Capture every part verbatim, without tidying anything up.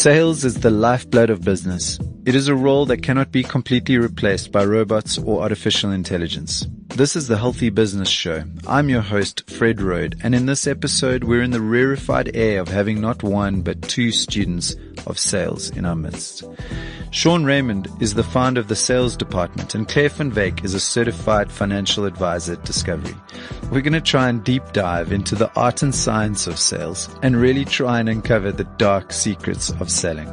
Sales is the lifeblood of business. It is a role that cannot be completely replaced by robots or artificial intelligence. This is The Healthy Business Show. I'm your host, Fred Roed, and in this episode, we're in the rarefied air of having not one but two students of sales in our midst. Sean Raymond is the founder of The Sales Department, and Claire van Wyk is a certified financial advisor at Discovery. We're going to try and deep dive into the art and science of sales and really try and uncover the dark secrets of selling.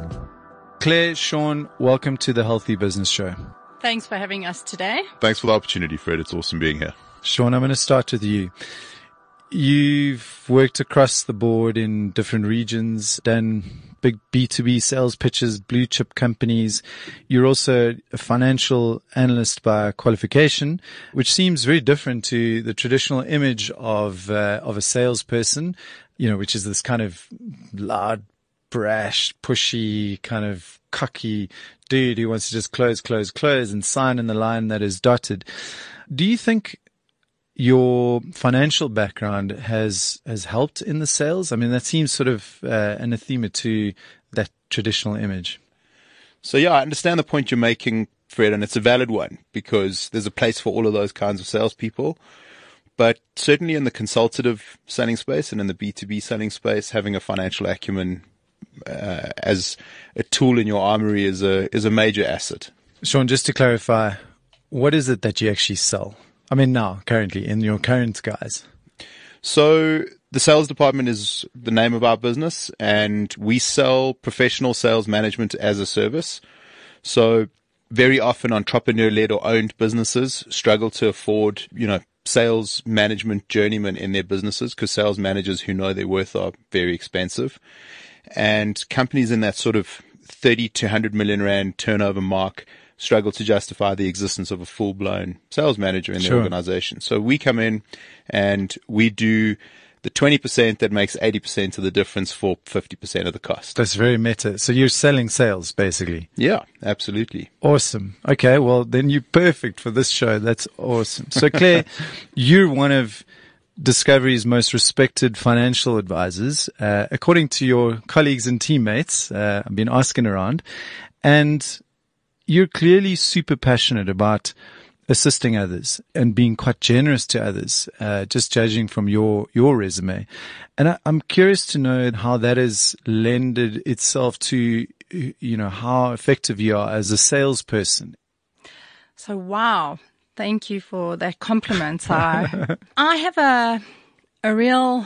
Claire, Sean, welcome to The Healthy Business Show. Thanks for having us today. Thanks for the opportunity, Fred. It's awesome being here. Sean, I'm going to start with you. You've worked across the board in different regions, done big B two B sales pitches, blue chip companies. You're also a financial analyst by qualification, which seems very different to the traditional image of uh, of a salesperson, you know, which is this kind of loud, brash, pushy, kind of cocky dude who wants to just close, close, close and sign in the line that is dotted. Do you think your financial background has has helped in the sales? I mean, that seems sort of uh, anathema to that traditional image. So, yeah, I understand the point you're making, Fred, and it's a valid one because there's a place for all of those kinds of salespeople. But certainly in the consultative selling space and in the B two B selling space, having a financial acumen Uh, as a tool in your armory is a is a major asset. Sean, just to clarify, what is it that you actually sell? I mean, now, currently, in your current guise. So the sales department is the name of our business, and we sell professional sales management as a service. So very often entrepreneur-led or owned businesses struggle to afford, you know, sales management journeymen in their businesses because sales managers who know their worth are very expensive. And companies in that sort of thirty to one hundred million rand turnover mark struggle to justify the existence of a full-blown sales manager in their sure. organization. So we come in and we do the twenty percent that makes eighty percent of the difference for fifty percent of the cost. That's very meta. So you're selling sales, basically. Yeah, absolutely. Awesome. Okay, well, then you're perfect for this show. That's awesome. So, Claire, you're one of Discovery's most respected financial advisors, uh, according to your colleagues and teammates. uh, I've been asking around, and you're clearly super passionate about assisting others and being quite generous to others, uh, just judging from your, your resume. And I, I'm curious to know how that has lended itself to, you know, how effective you are as a salesperson. So, wow. Thank you for that compliment. I, I have a a real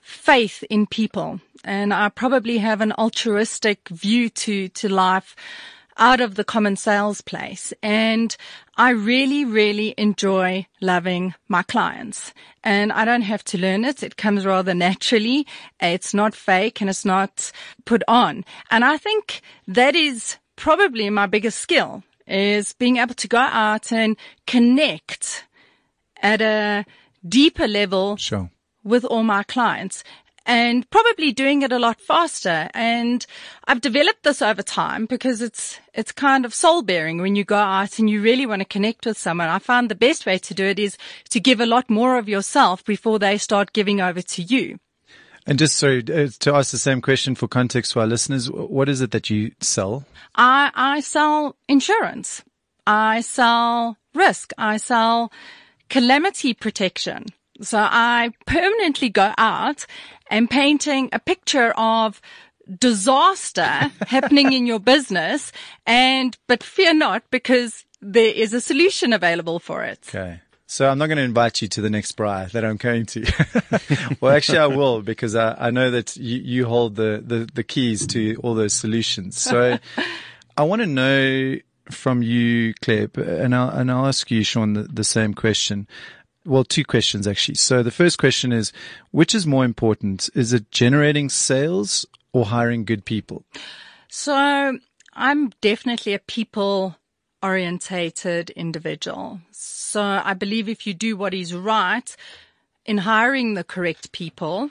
faith in people, and I probably have an altruistic view to, to life out of the common sales place. And I really, really enjoy loving my clients, and I don't have to learn it. It comes rather naturally. It's not fake and it's not put on. And I think that is probably my biggest skill, is being able to go out and connect at a deeper level sure. with all my clients, and probably doing it a lot faster. And I've developed this over time because it's it's kind of soul-bearing when you go out and you really want to connect with someone. I found the best way to do it is to give a lot more of yourself before they start giving over to you. And just sorry, to ask the same question for context to our listeners, what is it that you sell? I, I sell insurance. I sell risk. I sell calamity protection. So I permanently go out and painting a picture of disaster happening in your business. And, but fear not, because there is a solution available for it. Okay. So I'm not going to invite you to the next briar that I'm going to. Well, actually, I will, because I, I know that you, you hold the, the, the keys to all those solutions. So I want to know from you, Claire, and I'll, and I'll ask you, Sean, the, the same question. Well, two questions, actually. So the first question is, which is more important? Is it generating sales or hiring good people? So I'm definitely a people orientated individual. So I believe if you do what is right in hiring the correct people,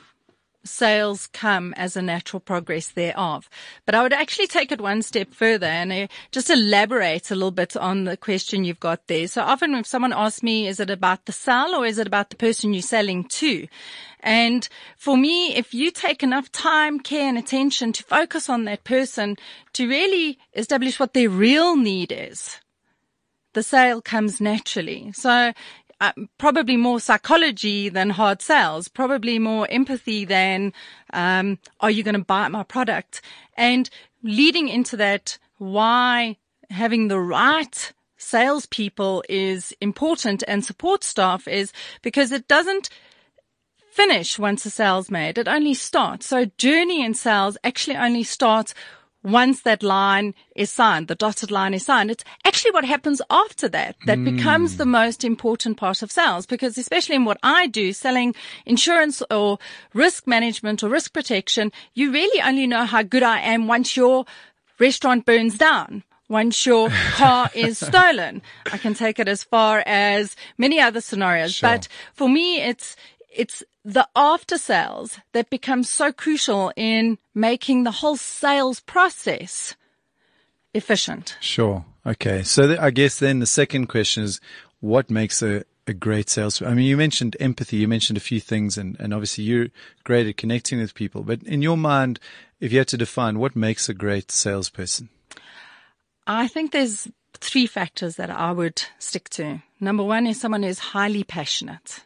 sales come as a natural progress thereof. But I would actually take it one step further and just elaborate a little bit on the question you've got there. So often when someone asks me, is it about the sell or is it about the person you're selling to? And for me, if you take enough time, care and attention to focus on that person to really establish what their real need is, the sale comes naturally. So Uh, probably more psychology than hard sales, probably more empathy than, um, are you going to buy my product? And leading into that, why having the right salespeople is important and support staff is because it doesn't finish once a sale's made. It only starts. So journey in sales actually only starts once that line is signed, the dotted line is signed. It's actually what happens after that that mm. becomes the most important part of sales, because especially in what I do, selling insurance or risk management or risk protection, you really only know how good I am once your restaurant burns down, once your car is stolen. I can take it as far as many other scenarios. Sure. But for me, it's it's the after sales that becomes so crucial in making the whole sales process efficient. Sure. Okay. So th- I guess then the second question is, what makes a, a great sales? I mean, you mentioned empathy, you mentioned a few things, and, and obviously you're great at connecting with people. But in your mind, if you had to define what makes a great salesperson? I think there's three factors that I would stick to. Number one is someone who's highly passionate.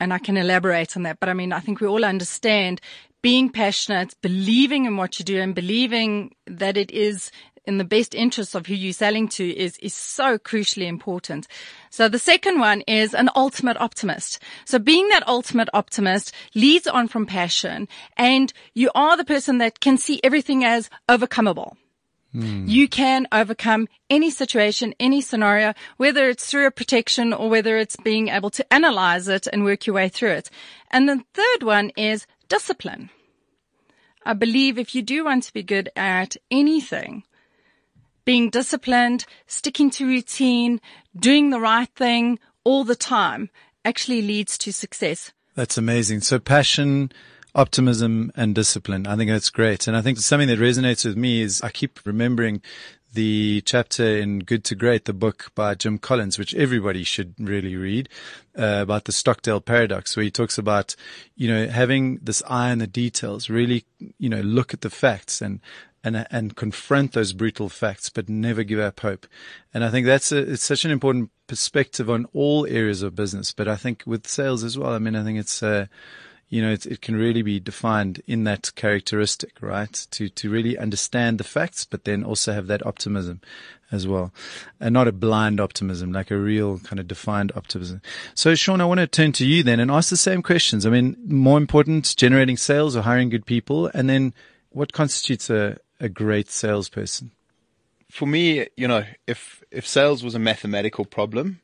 And I can elaborate on that. But I mean, I think we all understand being passionate, believing in what you do and believing that it is in the best interest of who you're selling to is, is so crucially important. So the second one is an ultimate optimist. So being that ultimate optimist leads on from passion, and you are the person that can see everything as overcomable. Mm. You can overcome any situation, any scenario, whether it's through a protection or whether it's being able to analyze it and work your way through it. And the third one is discipline. I believe if you do want to be good at anything, being disciplined, sticking to routine, doing the right thing all the time actually leads to success. That's amazing. So passion, optimism and discipline. I think that's great. And I think something that resonates with me is I keep remembering the chapter in Good to Great, the book by Jim Collins, which everybody should really read, uh, about the Stockdale Paradox, where he talks about, you know, having this eye on the details, really, you know, look at the facts and and and confront those brutal facts, but never give up hope. And I think that's a, it's such an important perspective on all areas of business, but I think with sales as well. I mean, I think it's uh, you know, it, it can really be defined in that characteristic, right? To to really understand the facts, but then also have that optimism as well. And not a blind optimism, like a real kind of defined optimism. So, Sean, I want to turn to you then and ask the same questions. I mean, more important, generating sales or hiring good people? And then what constitutes a, a great salesperson? For me, you know, if if sales was a mathematical problem,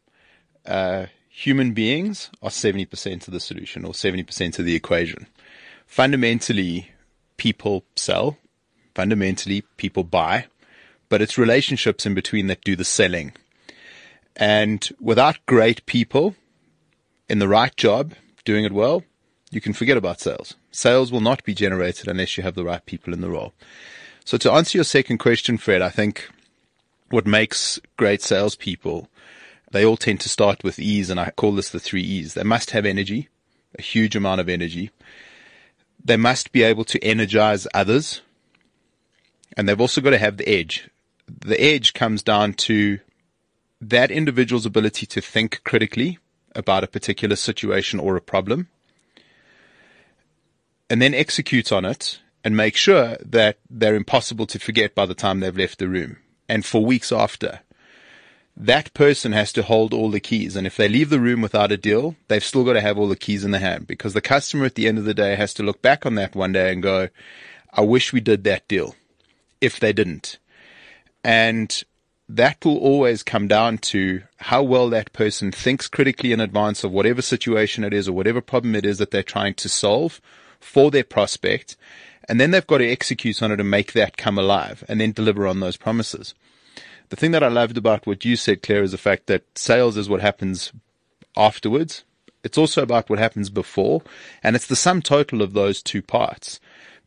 uh human beings are seventy percent of the solution or seventy percent of the equation. Fundamentally, people sell. Fundamentally, people buy. But it's relationships in between that do the selling. And without great people in the right job, doing it well, you can forget about sales. Sales will not be generated unless you have the right people in the role. So to answer your second question, Fred, I think what makes great salespeople, they all tend to start with E's, and I call this the three E's. They must have energy, a huge amount of energy. They must be able to energize others. And they've also got to have the edge. The edge comes down to that individual's ability to think critically about a particular situation or a problem, and then execute on it and make sure that they're impossible to forget by the time they've left the room and for weeks after. That person has to hold all the keys. And if they leave the room without a deal, they've still got to have all the keys in the hand, because the customer at the end of the day has to look back on that one day and go, I wish we did that deal, if they didn't. And that will always come down to how well that person thinks critically in advance of whatever situation it is or whatever problem it is that they're trying to solve for their prospect. And then they've got to execute on it and make that come alive and then deliver on those promises. The thing that I loved about what you said, Claire, is the fact that sales is what happens afterwards. It's also about what happens before, and it's the sum total of those two parts,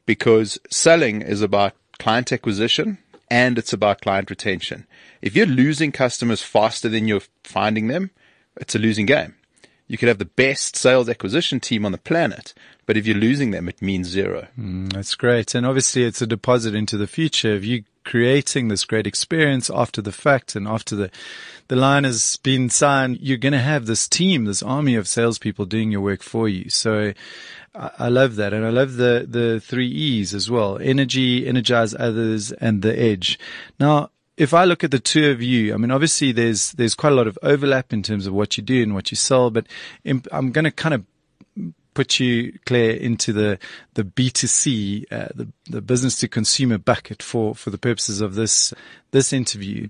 because selling is about client acquisition and it's about client retention. If you're losing customers faster than you're finding them, it's a losing game. You could have the best sales acquisition team on the planet, but if you're losing them, it means zero. Mm, that's great. And obviously it's a deposit into the future. If you creating this great experience after the fact and after the, the line has been signed, you're going to have this team, this army of salespeople doing your work for you. So I, I love that. And I love the, the three E's as well: energy, energize others, and the edge. Now, if I look at the two of you, I mean, obviously there's, there's quite a lot of overlap in terms of what you do and what you sell, but imp- I'm going to kind of put you, Claire, into the the B two C, uh, the the business to consumer bucket for for the purposes of this this interview.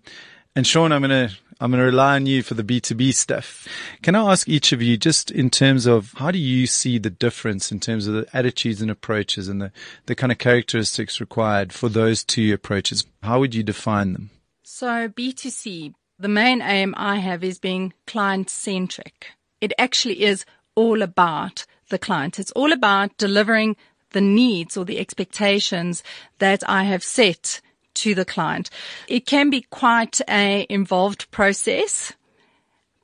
And Sean, I'm gonna I'm gonna rely on you for the B two B stuff. Can I ask each of you, just in terms of how do you see the difference in terms of the attitudes and approaches and the the kind of characteristics required for those two approaches? How would you define them? So B two C, the main aim I have is being client centric. It actually is all about the client. It's all about delivering the needs or the expectations that I have set to the client. It can be quite an involved process,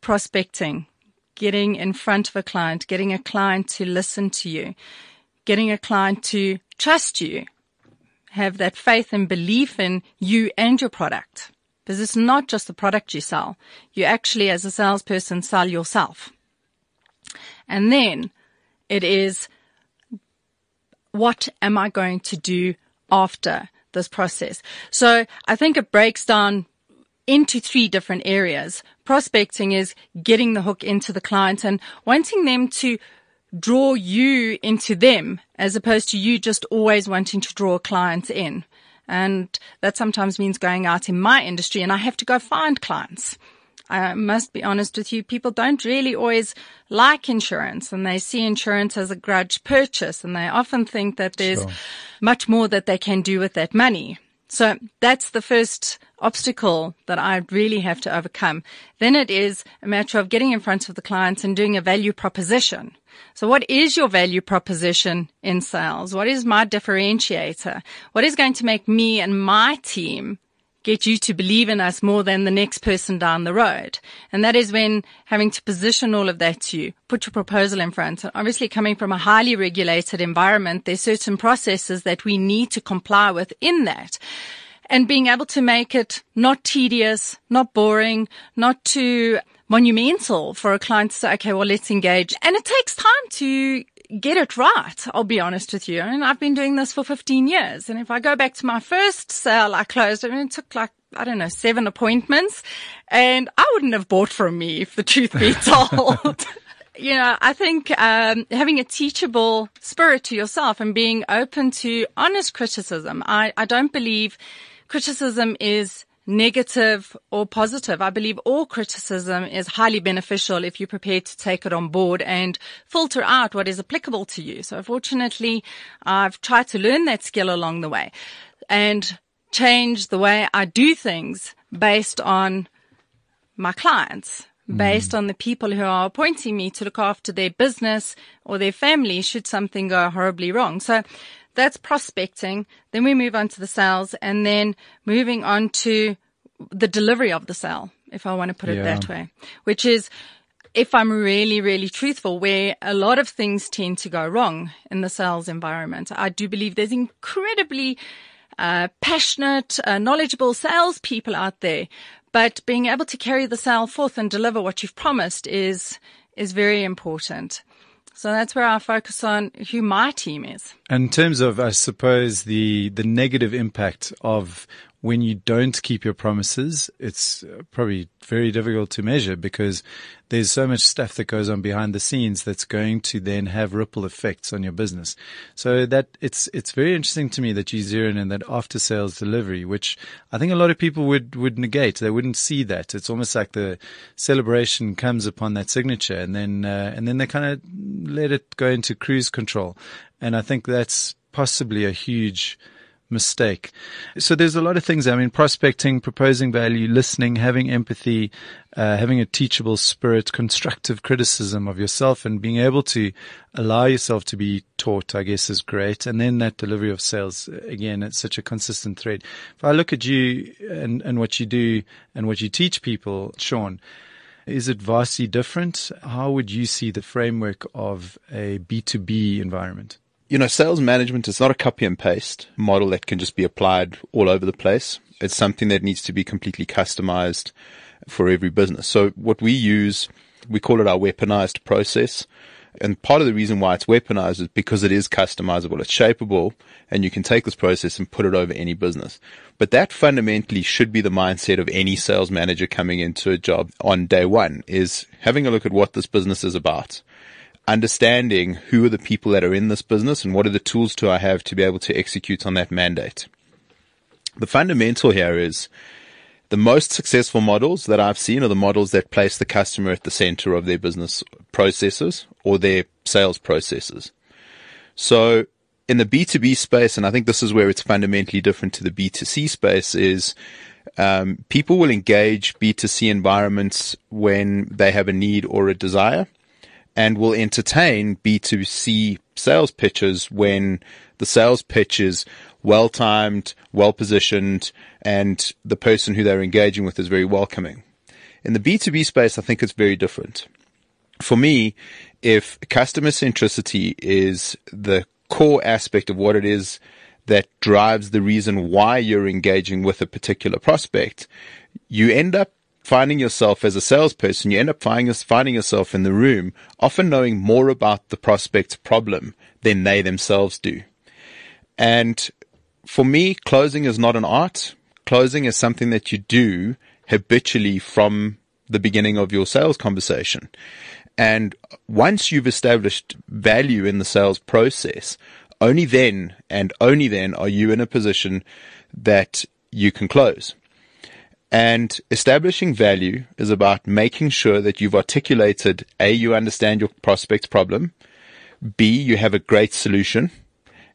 prospecting, getting in front of a client, getting a client to listen to you, getting a client to trust you, have that faith and belief in you and your product. Because it's not just the product you sell. You actually, as a salesperson, sell yourself. And then it is, what am I going to do after this process? So I think it breaks down into three different areas. Prospecting is getting the hook into the client and wanting them to draw you into them, as opposed to you just always wanting to draw clients in. And that sometimes means going out in my industry, and I have to go find clients. I must be honest with you, people don't really always like insurance, and they see insurance as a grudge purchase, and they often think that there's sure. much more that they can do with that money. So that's the first obstacle that I really have to overcome. Then it is a matter of getting in front of the clients and doing a value proposition. So what is your value proposition in sales? What is my differentiator? What is going to make me and my team get you to believe in us more than the next person down the road? And that is when having to position all of that to you, put your proposal in front. And obviously, coming from a highly regulated environment, there's certain processes that we need to comply with in that. And being able to make it not tedious, not boring, not too monumental for a client to say, okay, well, let's engage. And it takes time to get it right, I'll be honest with you. And I've been doing this for fifteen years. And if I go back to my first sale I closed, I mean, it took like, I don't know, seven appointments. And I wouldn't have bought from me if the truth be told. You know, I think um having a teachable spirit to yourself and being open to honest criticism. I, I don't believe criticism is negative or positive. I believe all criticism is highly beneficial if you're prepared to take it on board and filter out what is applicable to you. So fortunately, I've tried to learn that skill along the way and change the way I do things based on my clients, mm. based on the people who are appointing me to look after their business or their family should something go horribly wrong. So that's prospecting. Then we move on to the sales, and then moving on to the delivery of the sale, if I want to put it yeah. that way, which is, if I'm really, really truthful, where a lot of things tend to go wrong in the sales environment. I do believe there's incredibly uh, passionate, uh, knowledgeable salespeople out there, but being able to carry the sale forth and deliver what you've promised is is very important. So that's where I focus on who my team is. In terms of, I suppose, the the negative impact of when you don't keep your promises, it's probably very difficult to measure, because there's so much stuff that goes on behind the scenes that's going to then have ripple effects on your business. So that it's it's very interesting to me that you zero in on that after sales delivery, which I think a lot of people would, would negate. They wouldn't see that. It's almost like the celebration comes upon that signature, and then uh, and then they kind of let it go into cruise control. And I think that's possibly a huge mistake. So there's a lot of things. I mean, prospecting, proposing value, listening, having empathy, uh, having a teachable spirit, constructive criticism of yourself, and being able to allow yourself to be taught, I guess, is great. And then that delivery of sales, again, it's such a consistent thread. If I look at you and, and what you do and what you teach people, Sean, is it vastly different? How would you see the framework of a B two B environment? You know, sales management is not a copy and paste model that can just be applied all over the place. It's something that needs to be completely customized for every business. So what we use, we call it our weaponized process. And part of the reason why it's weaponized is because it is customizable, it's shapeable, and you can take this process and put it over any business. But that fundamentally should be the mindset of any sales manager coming into a job on day one, is having a look at what this business is about. Understanding who are the people that are in this business and what are the tools do I have to be able to execute on that mandate. The fundamental here is the most successful models that I've seen are the models that place the customer at the center of their business processes or their sales processes. So in the B two B space, and I think this is where it's fundamentally different to the B two C space, is um, people will engage B two C environments when they have a need or a desire, and will entertain B two C sales pitches when the sales pitch is well-timed, well-positioned, and the person who they're engaging with is very welcoming. In the B two B space, I think it's very different. For me, if customer centricity is the core aspect of what it is that drives the reason why you're engaging with a particular prospect, you end up finding yourself as a salesperson, you end up finding, finding yourself in the room, often knowing more about the prospect's problem than they themselves do. And for me, closing is not an art. Closing is something that you do habitually from the beginning of your sales conversation. And once you've established value in the sales process, only then and only then are you in a position that you can close. And establishing value is about making sure that you've articulated, A, you understand your prospect's problem, B, you have a great solution,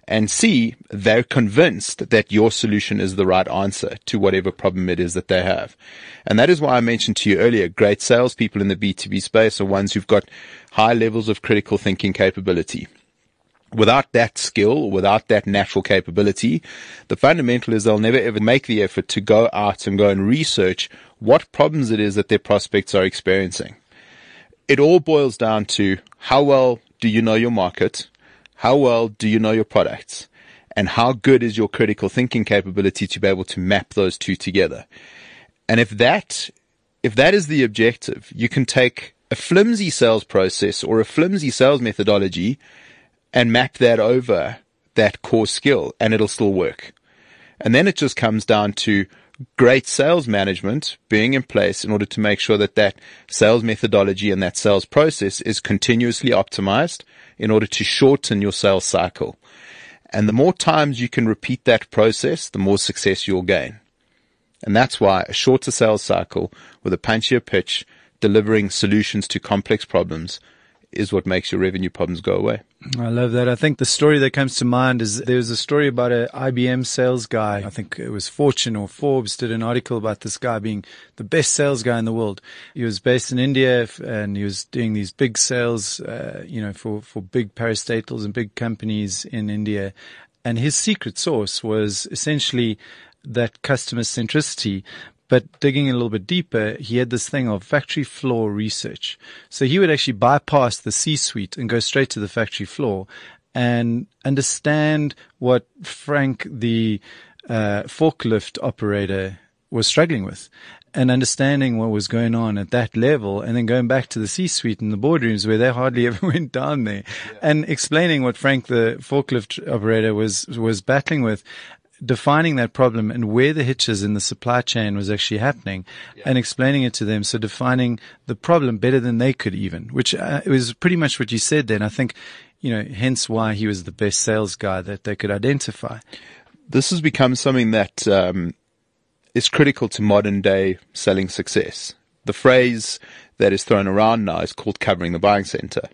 and C, they're convinced that your solution is the right answer to whatever problem it is that they have. And that is why I mentioned to you earlier, great salespeople in the B two B space are ones who've got high levels of critical thinking capability. Without that skill, without that natural capability, the fundamental is they'll never ever make the effort to go out and go and research what problems it is that their prospects are experiencing. It all boils down to how well do you know your market, how well do you know your products, and how good is your critical thinking capability to be able to map those two together. And if that, if that is the objective, you can take a flimsy sales process or a flimsy sales methodology and map that over that core skill, and it'll still work. And then it just comes down to great sales management being in place in order to make sure that that sales methodology and that sales process is continuously optimized in order to shorten your sales cycle. And the more times you can repeat that process, the more success you'll gain. And that's why a shorter sales cycle with a punchier pitch, delivering solutions to complex problems, is what makes your revenue problems go away. I love that. I think the story that comes to mind is there was a story about an I B M sales guy. I think it was Fortune or Forbes did an article about this guy being the best sales guy in the world. He was based in India and he was doing these big sales, uh, you know, for, for big parastatals and big companies in India. And his secret sauce was essentially that customer centricity. But digging a little bit deeper, he had this thing of factory floor research. So he would actually bypass the C-suite and go straight to the factory floor and understand what Frank, the uh, forklift operator, was struggling with, and understanding what was going on at that level, and then going back to the C-suite and the boardrooms where they hardly ever went down there, yeah, and explaining what Frank, the forklift operator, was was battling with. Defining that problem and where the hitches in the supply chain was actually happening, yeah, and explaining it to them. So defining the problem better than they could even, which uh, it was pretty much what you said then. I think, you know, hence why he was the best sales guy that they could identify. This has become something that um, is critical to modern day selling success. The phrase that is thrown around now is called covering the buying center.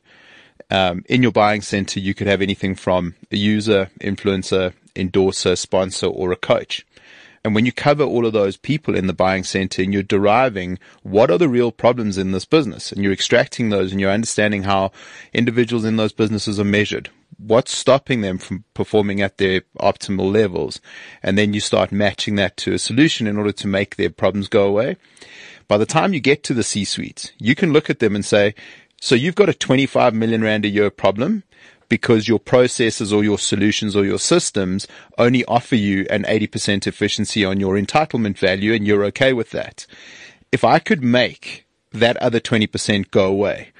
Um, in your buying center, you could have anything from a user, influencer, endorser, sponsor, or a coach. And when you cover all of those people in the buying center and you're deriving what are the real problems in this business, and you're extracting those and you're understanding how individuals in those businesses are measured, what's stopping them from performing at their optimal levels, and then you start matching that to a solution in order to make their problems go away. By the time you get to the C-suite, you can look at them and say, so you've got a twenty-five million rand a year problem because your processes or your solutions or your systems only offer you an eighty percent efficiency on your entitlement value, and you're okay with that. If I could make that other twenty percent go away,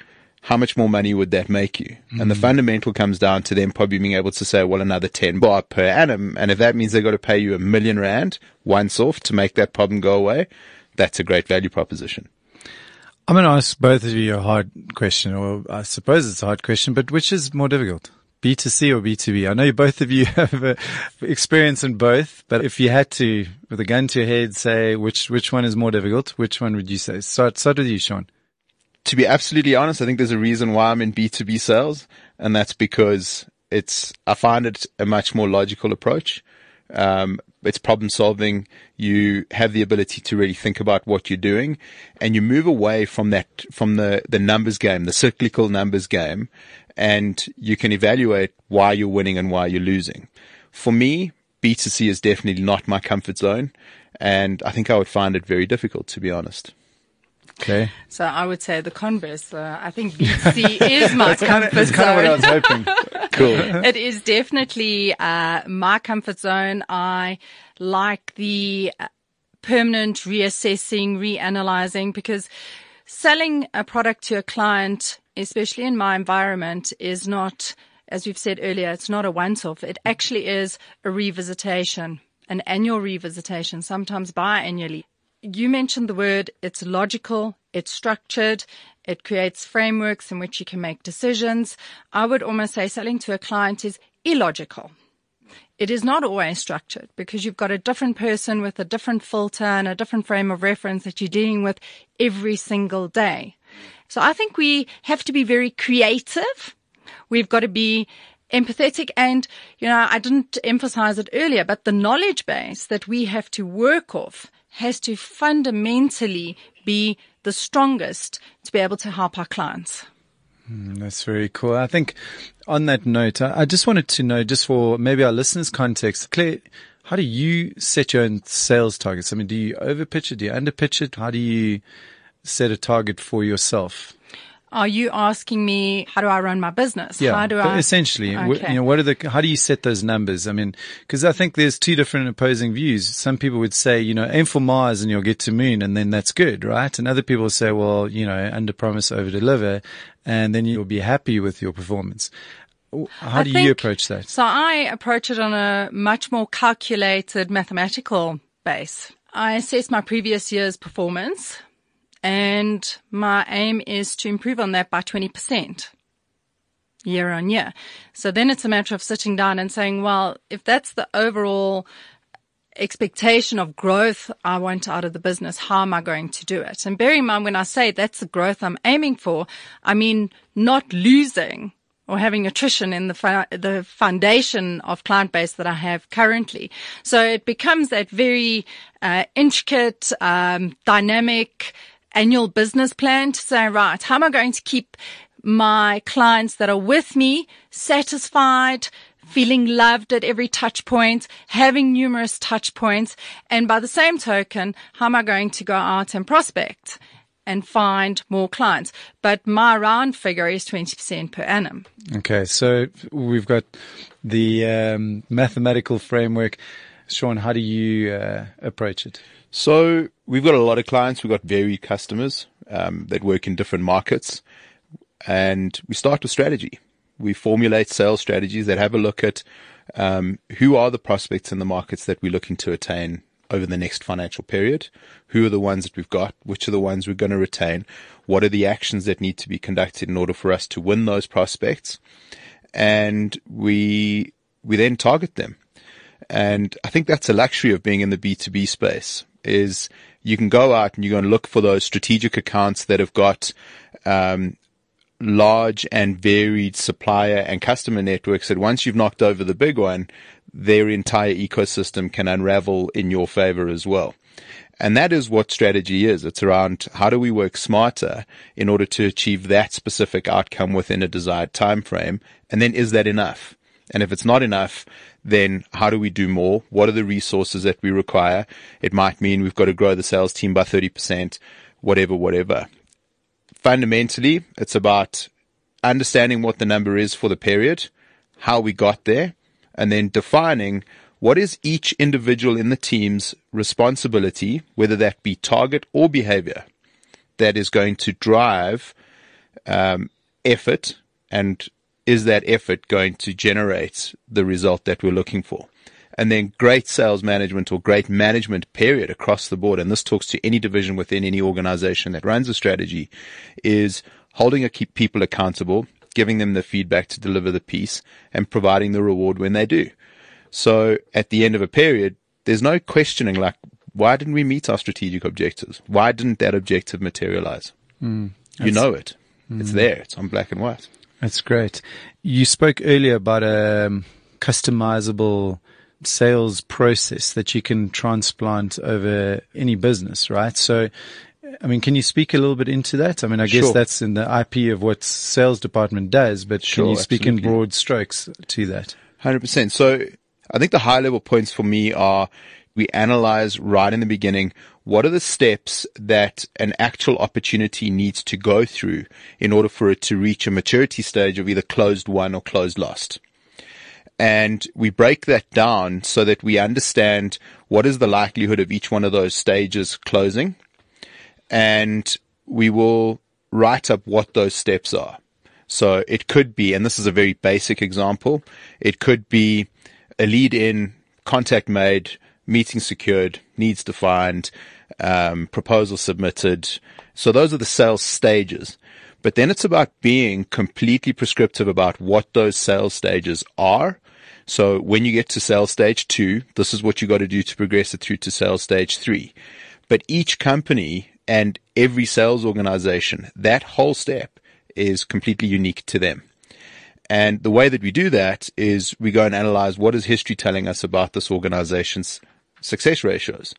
how much more money would that make you? Mm-hmm. And the fundamental comes down to them probably being able to say, well, another ten bar per annum. And if that means they've got to pay you a million rand once off to make that problem go away, that's a great value proposition. I'm going to ask both of you a hard question, or I suppose it's a hard question, but which is more difficult, B two C or B two B? I know both of you have a experience in both, but if you had to, with a gun to your head, say which which one is more difficult, which one would you say? Start, start with you, Sean. To be absolutely honest, I think there's a reason why I'm in B two B sales, and that's because it's I find it a much more logical approach. Um, it's problem solving. You have the ability to really think about what you're doing, and you move away from that, from the, the numbers game, the cyclical numbers game, and you can evaluate why you're winning and why you're losing. For me, B two C is definitely not my comfort zone, and I think I would find it very difficult, to be honest. Okay. So I would say the converse. Uh, I think B two C is my comfort kind of, that's zone. That's kind of what I was hoping. Cool. It is definitely uh, my comfort zone. I like the permanent reassessing, reanalyzing, because selling a product to a client, especially in my environment, is not, as we've said earlier, it's not a once-off. It actually is a revisitation, an annual revisitation, sometimes biannually. You mentioned the word, it's logical, it's structured, it creates frameworks in which you can make decisions. I would almost say selling to a client is illogical. It is not always structured because you've got a different person with a different filter and a different frame of reference that you're dealing with every single day. So I think we have to be very creative. We've got to be empathetic, and, you know, I didn't emphasize it earlier, but the knowledge base that we have to work off has to fundamentally be the strongest to be able to help our clients. Mm, that's very cool. I think on that note, I, I just wanted to know, just for maybe our listeners' context, Claire, how do you set your own sales targets? I mean, do you overpitch it? Do you underpitch it? How do you set a target for yourself? Are you asking me how do I run my business? Yeah, how do I essentially? Okay. You know, what are the? How do you set those numbers? I mean, because I think there's two different opposing views. Some people would say, you know, aim for Mars and you'll get to Moon, and then that's good, right? And other people say, well, you know, under promise, over deliver, and then you'll be happy with your performance. How do I think, you approach that? So I approach it on a much more calculated mathematical base. I assess my previous year's performance. And my aim is to improve on that by twenty percent year on year. So then it's a matter of sitting down and saying, well, if that's the overall expectation of growth I want out of the business, how am I going to do it? And bear in mind, when I say that's the growth I'm aiming for, I mean not losing or having attrition in the fo- the foundation of client base that I have currently. So it becomes that very uh, intricate, um, dynamic annual business plan to say, right, how am I going to keep my clients that are with me satisfied, feeling loved at every touch point, having numerous touch points? And by the same token, how am I going to go out and prospect and find more clients? But my round figure is twenty percent per annum. Okay. So we've got the um, mathematical framework. Sean, how do you uh, approach it? So we've got a lot of clients. We've got varied customers um, that work in different markets. And we start with strategy. We formulate sales strategies that have a look at um, who are the prospects in the markets that we're looking to attain over the next financial period. Who are the ones that we've got? Which are the ones we're going to retain? What are the actions that need to be conducted in order for us to win those prospects? And we we then target them. And I think that's a luxury of being in the B two B space, is you can go out and you go and look for those strategic accounts that have got um, large and varied supplier and customer networks that once you've knocked over the big one, their entire ecosystem can unravel in your favor as well. And that is what strategy is. It's around how do we work smarter in order to achieve that specific outcome within a desired time frame? And then is that enough? And if it's not enough, then how do we do more? What are the resources that we require? It might mean we've got to grow the sales team by thirty percent, whatever, whatever. Fundamentally, it's about understanding what the number is for the period, how we got there, and then defining what is each individual in the team's responsibility, whether that be target or behavior, that is going to drive um, effort, and is that effort going to generate the result that we're looking for? And then great sales management or great management period across the board, and this talks to any division within any organization that runs a strategy, is holding a keep people accountable, giving them the feedback to deliver the piece, and providing the reward when they do. So at the end of a period, there's no questioning like, why didn't we meet our strategic objectives? Why didn't that objective materialize? Mm, you know it. Mm. It's there. It's on black and white. That's great. You spoke earlier about a customizable sales process that you can transplant over any business, right? So, I mean, can you speak a little bit into that? I mean, I guess sure. That's in the I P of what sales department does, but sure, can you speak absolutely. In broad strokes to that? one hundred percent. So I think the high level points for me are we analyze right in the beginning, what are the steps that an actual opportunity needs to go through in order for it to reach a maturity stage of either closed won or closed lost? And we break that down so that we understand what is the likelihood of each one of those stages closing. And we will write up what those steps are. So it could be, and this is a very basic example, it could be a lead in, contact made, meeting secured, needs defined, um, proposal submitted. So those are the sales stages. But then it's about being completely prescriptive about what those sales stages are. So when you get to sales stage two, this is what you got to do to progress it through to sales stage three. But each company and every sales organization, that whole step is completely unique to them. And the way that we do that is we go and analyze what is history telling us about this organization's success ratios.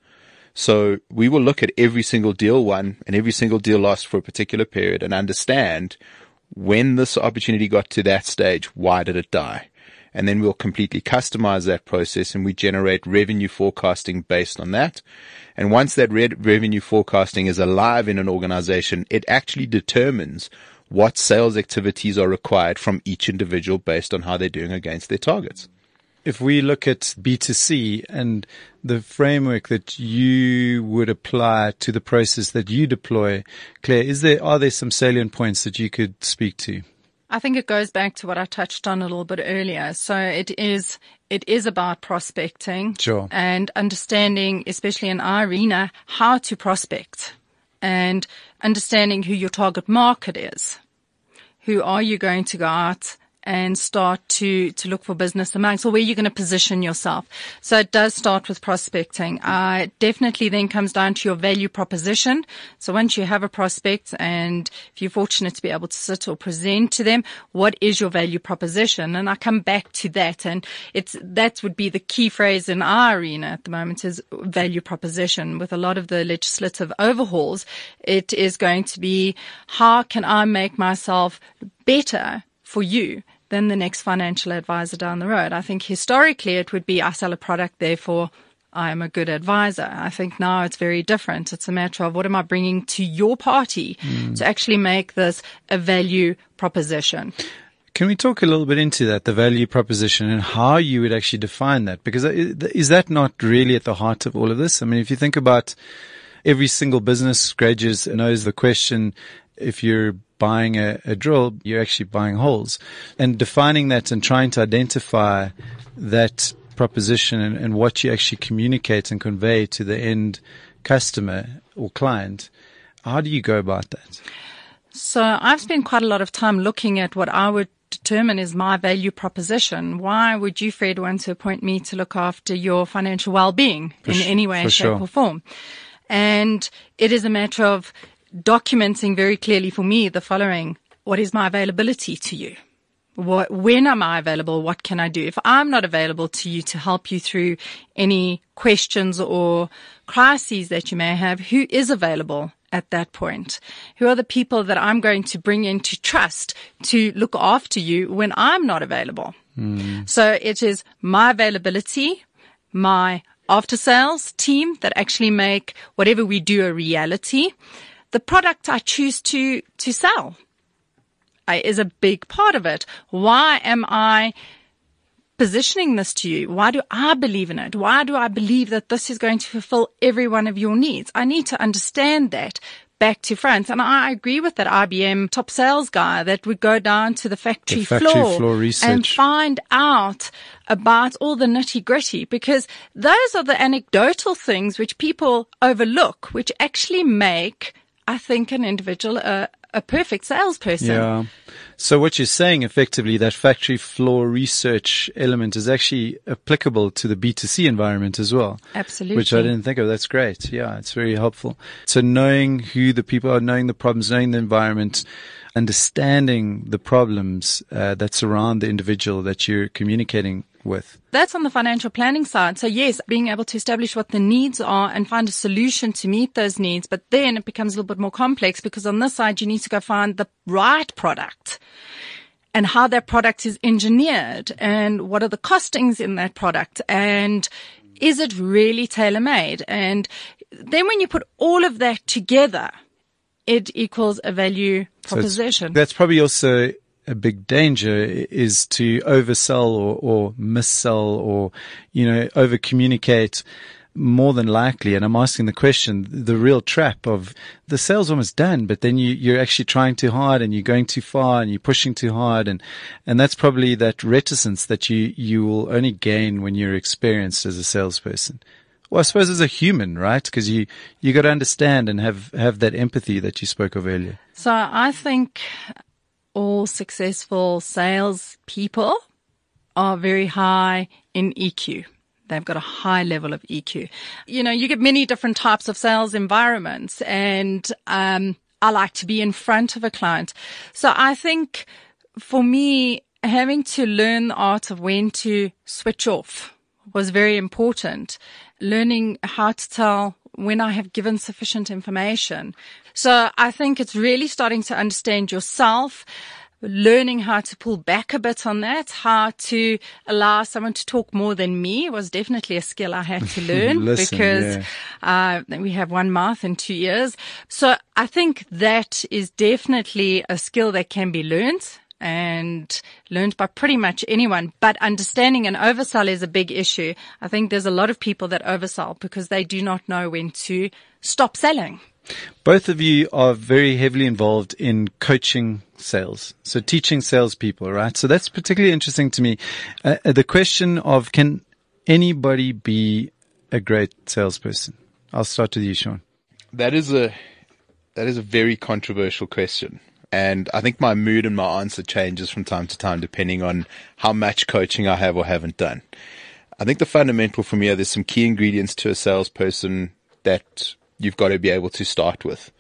So we will look at every single deal won and every single deal lost for a particular period and understand when this opportunity got to that stage, why did it die? And then we'll completely customize that process and we generate revenue forecasting based on that. And once that red revenue forecasting is alive in an organization, it actually determines what sales activities are required from each individual based on how they're doing against their targets. If we look at B two C and the framework that you would apply to the process that you deploy, Claire, is there, are there some salient points that you could speak to? I think it goes back to what I touched on a little bit earlier. So it is it is about prospecting, sure, and understanding, especially in our arena, how to prospect and understanding who your target market is. Who are you going to go out and start to, to look for business amongst, or where you're going to position yourself. So it does start with prospecting. Uh, it definitely then comes down to your value proposition. So once you have a prospect and if you're fortunate to be able to sit or present to them, what is your value proposition? And I come back to that. And it's, that would be the key phrase in our arena at the moment is value proposition. With a lot of the legislative overhauls, it is going to be, how can I make myself better for you than the next financial advisor down the road? I think historically it would be, I sell a product, therefore I am a good advisor. I think now it's very different. It's a matter of what am I bringing to your party mm. to actually make this a value proposition. Can we talk a little bit into that, the value proposition and how you would actually define that? Because is that not really at the heart of all of this? I mean, if you think about every single business graduate knows the question, if you're buying a, a drill, you're actually buying holes. And defining that and trying to identify that proposition and, and what you actually communicate and convey to the end customer or client, how do you go about that? So I've spent quite a lot of time looking at what I would determine is my value proposition. Why would you, Fred, want to appoint me to look after your financial well-being for in sh- any way, shape, sure. or form? And it is a matter of documenting very clearly for me the following. what is my availability to you? What, when am I available? What can I do? If I'm not available to you to help you through any questions or crises that you may have, who is available at that point? Who are the people that I'm going to bring in to trust to look after you when I'm not available? Mm. So it is my availability, my after sales team that actually make whatever we do a reality. The product I choose to, to sell is a big part of it. Why am I positioning this to you? Why do I believe in it? Why do I believe that this is going to fulfill every one of your needs? I need to understand that back to front. And I agree with that I B M top sales guy that would go down to the factory, the factory floor, floor research and find out about all the nitty gritty, because those are the anecdotal things which people overlook, which actually make, I think, an individual a, a perfect salesperson. Yeah. So what you're saying effectively, that factory floor research element is actually applicable to the B two C environment as well. Absolutely. Which I didn't think of. That's great. Yeah. It's very helpful. So knowing who the people are, knowing the problems, knowing the environment, understanding the problems uh, that surround the individual that you're communicating with. That's on the financial planning side. So yes, being able to establish what the needs are and find a solution to meet those needs. But then it becomes a little bit more complex, because on this side, you need to go find the right product and how that product is engineered and what are the costings in that product and is it really tailor-made? And then when you put all of that together, it equals a value proposition. So that's probably also a big danger, is to oversell or, or missell or, you know, over communicate. More than likely, and I'm asking the question, the real trap of the sale's almost done, but then you, you're actually trying too hard and you're going too far and you're pushing too hard. And, and that's probably that reticence that you, you will only gain when you're experienced as a salesperson. Well, I suppose as a human, right? Because you, you got to understand and have, have that empathy that you spoke of earlier. So I think all successful sales people are very high in E Q. They've got a high level of E Q. You know, you get many different types of sales environments, and um, I like to be in front of a client. So I think for me, having to learn the art of when to switch off was very important. Learning how to tell when I have given sufficient information. So I think it's really starting to understand yourself, learning how to pull back a bit on that, how to allow someone to talk more than me was definitely a skill I had to learn. Listen, because yeah. uh, we have one mouth and two ears. So I think that is definitely a skill that can be learned and learned by pretty much anyone. But understanding an oversell is a big issue. I think there's a lot of people that oversell because they do not know when to stop selling. Both of you are very heavily involved in coaching sales, so teaching salespeople, right? So that's particularly interesting to me. Uh, the question of, can anybody be a great salesperson? I'll start with you, Sean. That is a that is a very controversial question. And I think my mood and my answer changes from time to time, depending on how much coaching I have or haven't done. I think the fundamental for me are there's some key ingredients to a salesperson that you've got to be able to start with.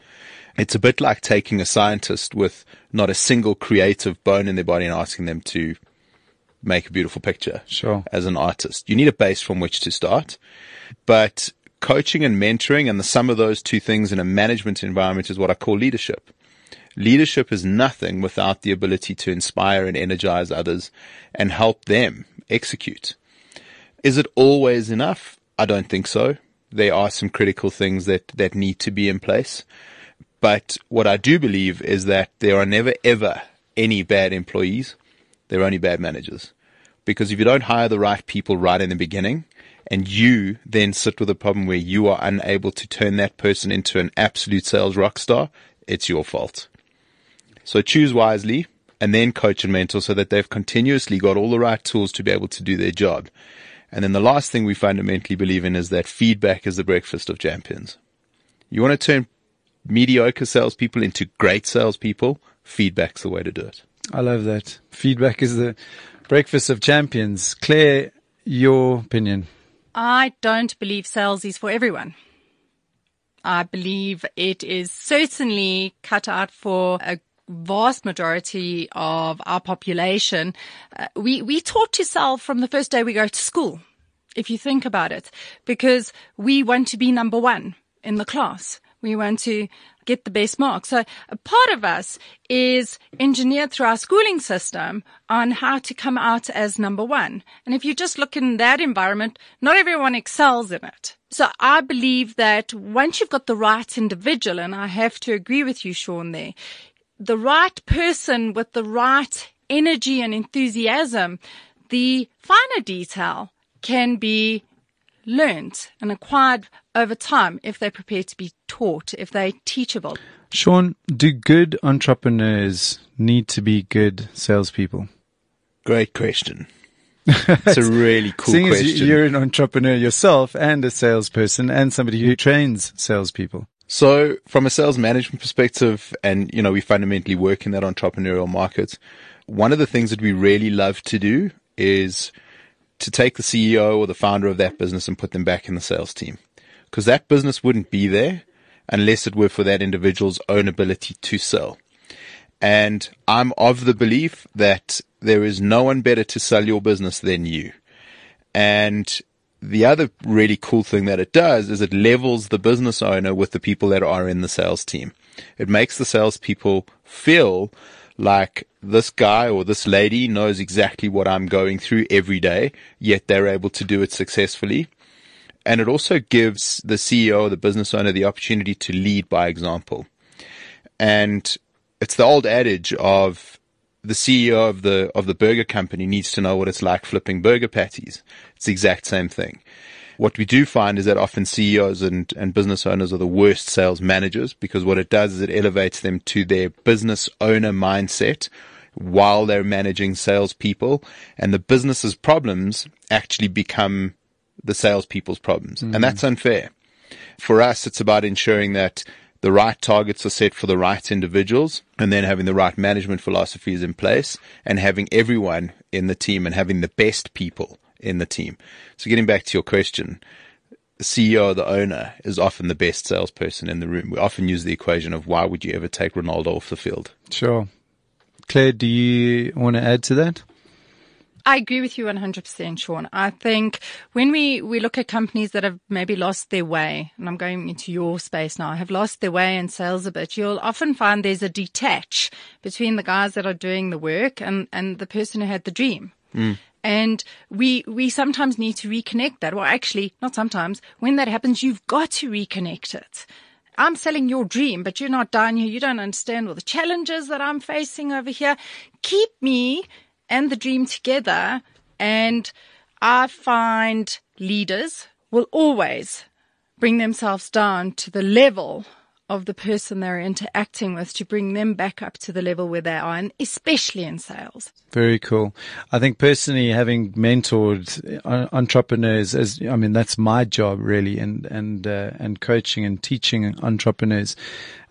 It's a bit like taking a scientist with not a single creative bone in their body and asking them to make a beautiful picture. Sure. As an artist, you need a base from which to start. But coaching and mentoring and the sum of those two things in a management environment is what I call leadership. Leadership is nothing without the ability to inspire and energize others and help them execute. Is it always enough? I don't think so. There are some critical things that, that need to be in place. But what I do believe is that there are never, ever any bad employees. There are only bad managers. Because if you don't hire the right people right in the beginning, and you then sit with a problem where you are unable to turn that person into an absolute sales rock star, it's your fault. So choose wisely and then coach and mentor so that they've continuously got all the right tools to be able to do their job. And then the last thing we fundamentally believe in is that feedback is the breakfast of champions. You want to turn mediocre salespeople into great salespeople, feedback's the way to do it. I love that. Feedback is the breakfast of champions. Claire, your opinion? I don't believe sales is for everyone. I believe it is certainly cut out for a vast majority of our population, uh, we, we taught to sell from the first day we go to school, if you think about it, because we want to be number one in the class. We want to get the best marks. So a part of us is engineered through our schooling system on how to come out as number one. And if you just look in that environment, not everyone excels in it. So I believe that once you've got the right individual, and I have to agree with you, Sean, there, the right person with the right energy and enthusiasm, the finer detail can be learned and acquired over time if they're prepared to be taught, if they're teachable. Sean, do good entrepreneurs need to be good salespeople? Great question. It's a really cool Seeing question. As you're an entrepreneur yourself and a salesperson and somebody who trains salespeople. So from a sales management perspective, and, you know, we fundamentally work in that entrepreneurial market, one of the things that we really love to do is to take the C E O or the founder of that business and put them back in the sales team, because that business wouldn't be there unless it were for that individual's own ability to sell. And I'm of the belief that there is no one better to sell your business than you. And the other really cool thing that it does is it levels the business owner with the people that are in the sales team. It makes the salespeople feel like this guy or this lady knows exactly what I'm going through every day, yet they're able to do it successfully. And it also gives the C E O or the business owner the opportunity to lead by example. And it's the old adage of the C E O of the of the burger company needs to know what it's like flipping burger patties. It's the exact same thing. What we do find is that often C E Os and, and business owners are the worst sales managers, because what it does is it elevates them to their business owner mindset while they're managing salespeople, and the business's problems actually become the salespeople's problems. Mm-hmm. And that's unfair. For us, it's about ensuring that the right targets are set for the right individuals, and then having the right management philosophies in place, and having everyone in the team and having the best people in the team. So getting back to your question, the C E O, the owner, is often the best salesperson in the room. We often use the equation of why would you ever take Ronaldo off the field? Sure. Claire, do you want to add to that? I agree with you one hundred percent, Sean. I think when we, we look at companies that have maybe lost their way, and I'm going into your space now, have lost their way in sales a bit, you'll often find there's a detach between the guys that are doing the work and, and the person who had the dream. Mm. And we we sometimes need to reconnect that. Well, actually, not sometimes. When that happens, you've got to reconnect it. I'm selling your dream, but you're not down here. You don't understand all the challenges that I'm facing over here. Keep me and the dream together. And I find leaders will always bring themselves down to the level of the person they're interacting with to bring them back up to the level where they are, and especially in sales. Very cool. I think personally, having mentored entrepreneurs, as I mean, that's my job really, and and uh, and coaching and teaching entrepreneurs.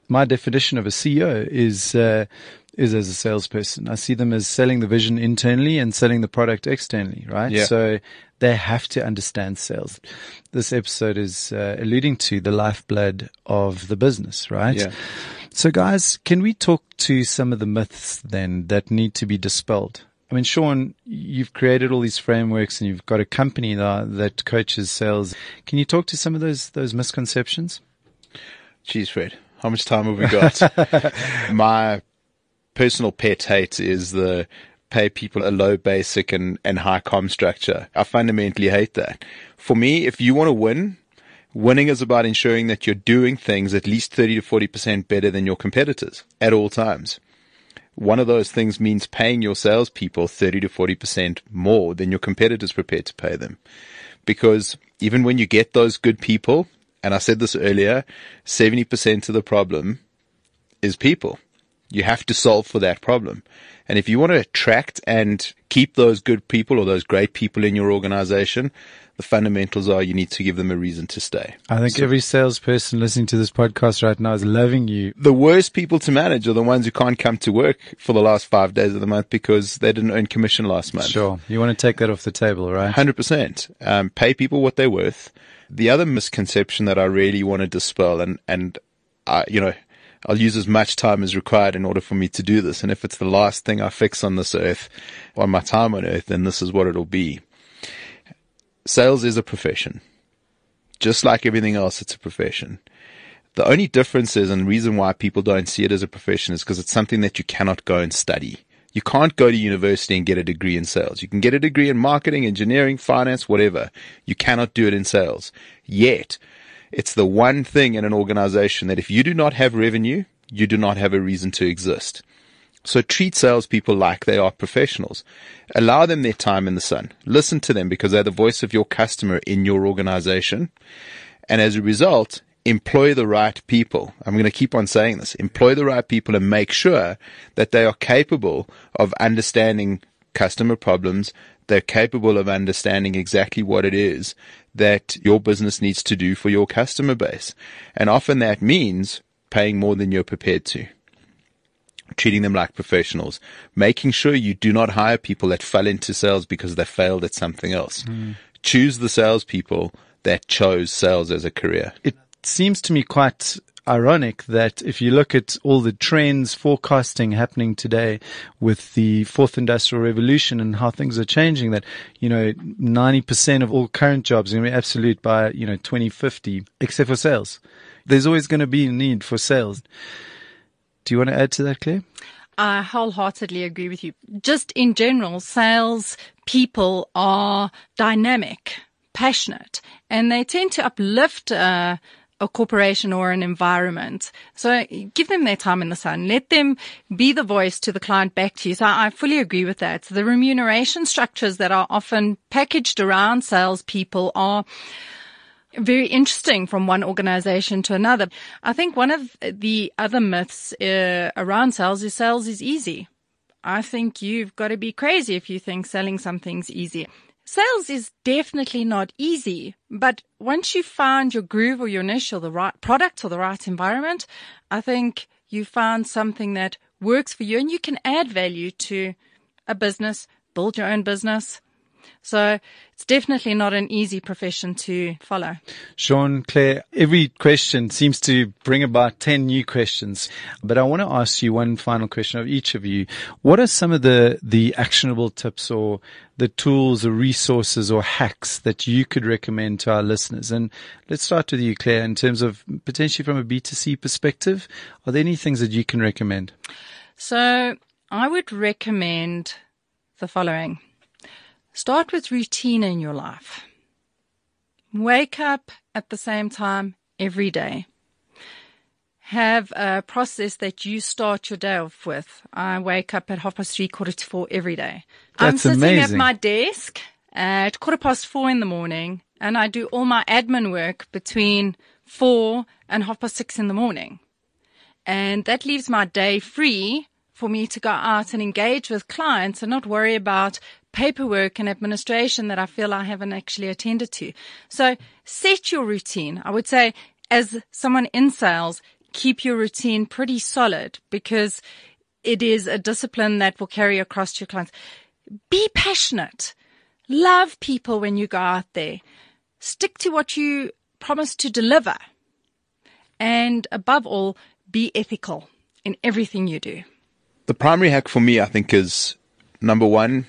My definition of a C E O is uh, is as a salesperson. I see them as selling the vision internally and selling the product externally, right? Yeah. So they have to understand sales. This episode is uh, alluding to the lifeblood of the business, right? Yeah. So guys, can we talk to some of the myths then that need to be dispelled? I mean, Sean, you've created all these frameworks and you've got a company that, that coaches sales. Can you talk to some of those those misconceptions? Jeez, Fred. How much time have we got? My personal pet hate is the pay people a low basic and, and high comm structure. I fundamentally hate that. For me, if you want to win, winning is about ensuring that you're doing things at least thirty to forty percent better than your competitors at all times. One of those things means paying your salespeople thirty to forty percent more than your competitors prepared to pay them. Because even when you get those good people, and I said this earlier, seventy percent of the problem is people. You have to solve for that problem. And if you want to attract and keep those good people or those great people in your organization, the fundamentals are you need to give them a reason to stay. I think so, every salesperson listening to this podcast right now is loving you. The worst people to manage are the ones who can't come to work for the last five days of the month because they didn't earn commission last month. Sure. You want to take that off the table, right? one hundred percent. Um, pay people what they're worth. The other misconception that I really want to dispel, and, and I, you know, I'll use as much time as required in order for me to do this. And if it's the last thing I fix on this earth, on my time on earth, then this is what it'll be. Sales is a profession. Just like everything else, it's a profession. The only difference is, and reason why people don't see it as a profession, is because it's something that you cannot go and study. You can't go to university and get a degree in sales. You can get a degree in marketing, engineering, finance, whatever. You cannot do it in sales. Yet, it's the one thing in an organization that if you do not have revenue, you do not have a reason to exist. So treat salespeople like they are professionals. Allow them their time in the sun. Listen to them because they're the voice of your customer in your organization. And as a result, employ the right people. I'm going to keep on saying this. Employ the right people and make sure that they are capable of understanding customer problems. They're capable of understanding exactly what it is that your business needs to do for your customer base. And often that means paying more than you're prepared to. Treating them like professionals, making sure you do not hire people that fell into sales because they failed at something else. Mm. Choose the salespeople that chose sales as a career. It seems to me quite ironic that if you look at all the trends forecasting happening today with the fourth industrial revolution and how things are changing, that, you know, ninety percent of all current jobs are going to be obsolete by, you know, twenty fifty, except for sales. There's always going to be a need for sales. Do you want to add to that, Claire? I wholeheartedly agree with you. Just in general, sales people are dynamic, passionate, and they tend to uplift uh, a corporation or an environment. So give them their time in the sun. Let them be the voice to the client back to you. So I fully agree with that. So the remuneration structures that are often packaged around salespeople are very interesting from one organization to another. I think one of the other myths uh, around sales is sales is easy. I think you've got to be crazy if you think selling something's easy. Sales is definitely not easy, but once you find your groove or your niche or the right product or the right environment, I think you found something that works for you and you can add value to a business, build your own business. So it's definitely not an easy profession to follow. Sean, Claire, every question seems to bring about ten new questions. But I want to ask you one final question of each of you. What are some of the, the actionable tips or the tools or resources or hacks that you could recommend to our listeners? And let's start with you, Claire, in terms of potentially from a B two C perspective. Are there any things that you can recommend? So I would recommend the following. Start with routine in your life. Wake up at the same time every day. Have a process that you start your day off with. I wake up at half past three, quarter to four every day. That's I'm sitting amazing. At my desk at quarter past four in the morning, and I do all my admin work between four and half past six in the morning. And that leaves my day free for me to go out and engage with clients and not worry about paperwork and administration that I feel I haven't actually attended to. So set your routine. I would say, as someone in sales, keep your routine pretty solid because it is a discipline that will carry across to your clients. Be passionate. Love people when you go out there. Stick to what you promise to deliver. And above all, be ethical in everything you do. The primary hack for me, I think, is number one,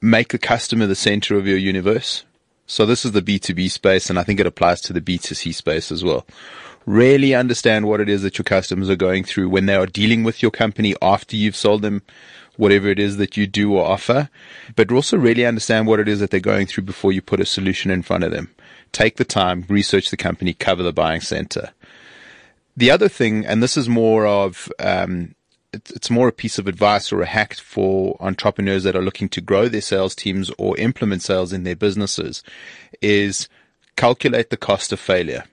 make the customer the center of your universe. So this is the B two B space, and I think it applies to the B two C space as well. Really understand what it is that your customers are going through when they are dealing with your company after you've sold them whatever it is that you do or offer, but also really understand what it is that they're going through before you put a solution in front of them. Take the time, research the company, cover the buying center. The other thing, and this is more of um it's more a piece of advice or a hack for entrepreneurs that are looking to grow their sales teams or implement sales in their businesses, is calculate the cost of failure.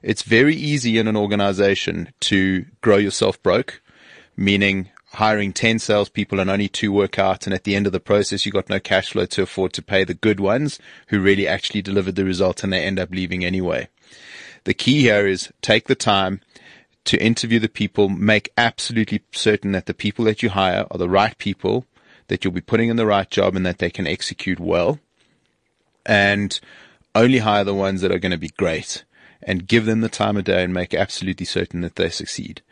It's very easy in an organization to grow yourself broke, meaning hiring ten salespeople and only two work out, and at the end of the process, you got no cash flow to afford to pay the good ones who really actually delivered the result, and they end up leaving anyway. The key here is take the time to interview the people, make absolutely certain that the people that you hire are the right people, that you'll be putting in the right job, and that they can execute well. And only hire the ones that are going to be great. and give them the time of day and make absolutely certain that they succeed,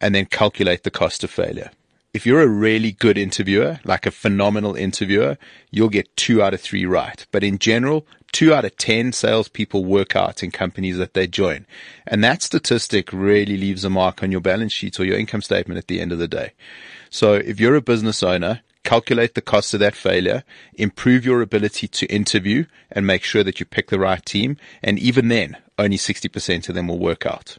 and then calculate the cost of failure. If you're a really good interviewer, like a phenomenal interviewer, you'll get two out of three right. But in general, two out of ten salespeople work out in companies that they join. And that statistic really leaves a mark on your balance sheet or your income statement at the end of the day. So if you're a business owner, calculate the cost of that failure, improve your ability to interview, and make sure that you pick the right team. And even then, only sixty percent of them will work out.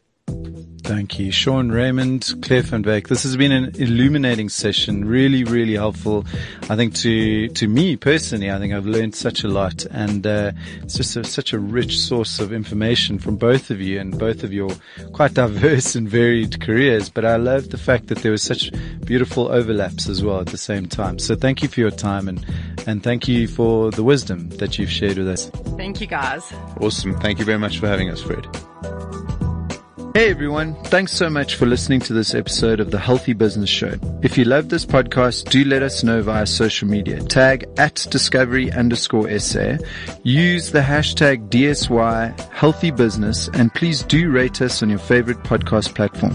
Thank you, Sean Raymond, Claire van Wyk. This has been an illuminating session, really, really helpful. I think to to me personally, I think I've learned such a lot, and uh, it's just a, such a rich source of information from both of you and both of your quite diverse and varied careers. But I love the fact that there was such beautiful overlaps as well at the same time. So thank you for your time, and and thank you for the wisdom that you've shared with us. Thank you, guys. Awesome. Thank you very much for having us, Fred. Hey everyone, thanks so much for listening to this episode of The Healthy Business Show. If you love this podcast, do let us know via social media. Tag at discovery underscore SA, use the hashtag D S Y Healthy Business, and please do rate us on your favorite podcast platform.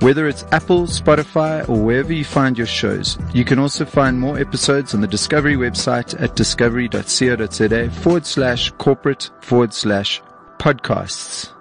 Whether it's Apple, Spotify, or wherever you find your shows, you can also find more episodes on the Discovery website at discovery.co.za forward slash corporate forward slash podcasts.